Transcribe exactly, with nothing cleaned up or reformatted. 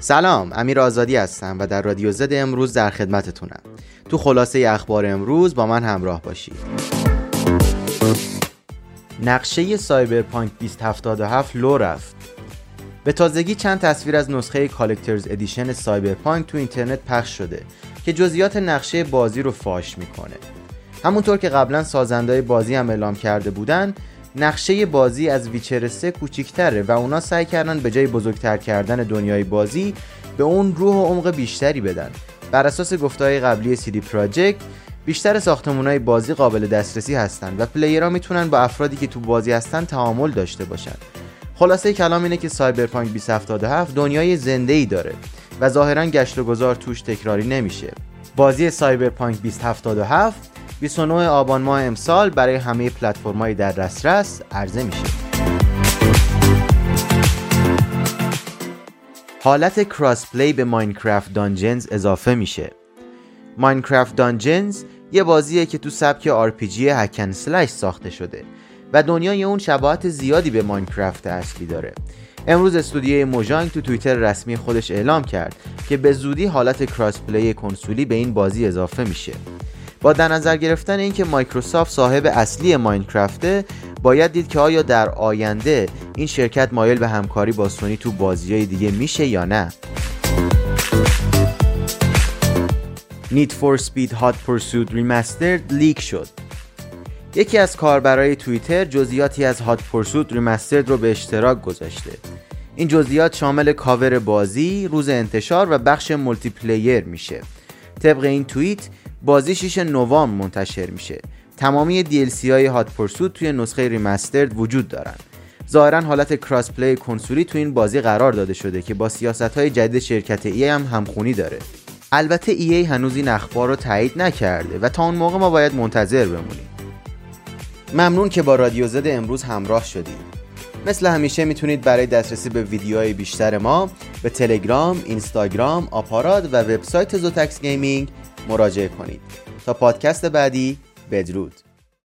سلام، امیر آزادی هستم و در رادیو زد امروز در خدمتتونم. تو خلاصه اخبار امروز با من همراه باشید. نقشه سایبرپانک دو هزار و هفتاد و هفت لو رفت. به تازگی چند تصویر از نسخه کالکترز ادیشن سایبرپانک تو اینترنت پخش شده که جزئیات نقشه بازی رو فاش میکنه. همونطور که قبلا سازنده‌های بازی هم اعلام کرده بودن، نقشه بازی از ویچر سه کوچیک‌تره و اونا سعی کردن به جای بزرگتر کردن دنیای بازی به اون روح و عمق بیشتری بدن. بر اساس گفته‌های قبلی سی دی پراجکت، بیشتر ساختمان‌های بازی قابل دسترسی هستن و پلیرها میتونن با افرادی که تو بازی هستن تعامل داشته باشن. خلاصه کلام اینه که سایبرپانک دو هزار و هفتاد و هفت دنیای زنده‌ای داره و ظاهراً گشت و گذار توش تکراری نمیشه. بازی سایبرپانک دو هزار و هفتاد و هفت بیست و نه آبان ماه امسال برای همه پلتفرم‌های در دسترس عرضه میشه. حالت کراس پلی به ماینکرافت دانجنز اضافه میشه. ماینکرافت دانجنز یه بازیه که تو سبک آر پی جی هک اند اسلش ساخته شده و دنیای اون شباهت زیادی به ماینکرافت اصلی داره. امروز استودیوی موجانگ تو توییتر رسمی خودش اعلام کرد که به زودی حالت کراس پلی کنسولی به این بازی اضافه میشه. با در نظر گرفتن اینکه مایکروسافت صاحب اصلی ماینکرافته، باید دید که آیا در آینده این شرکت مایل به همکاری با سونی تو بازی‌های دیگه میشه یا نه. Need for Speed Hot Pursuit Remastered لیک شد. یکی از کاربرای توییتر جزئیاتی از Hot Pursuit Remastered رو به اشتراک گذاشته. این جزئیات شامل کاور بازی، روز انتشار و بخش مولتی پلیئر میشه. طبق این توییت، بازی شش نوامبر منتشر میشه. تمامی دی ال سی های هات پرسوت توی نسخه ریمسترد وجود دارن. ظاهرا حالت کراس پلی کنسولی توی این بازی قرار داده شده که با سیاست‌های جدید شرکت ای هم همخونی داره. البته ای هنوز این اخبار رو تایید نکرده و تا اون موقع ما باید منتظر بمونیم. ممنون که با رادیو زد امروز همراه شدید. مثل همیشه میتونید برای دسترسی به ویدیوهای بیشتر ما به تلگرام، اینستاگرام، آپارات و وبسایت زوتکس گیمینگ مراجعه کنید. تا پادکست بعدی، بدرود.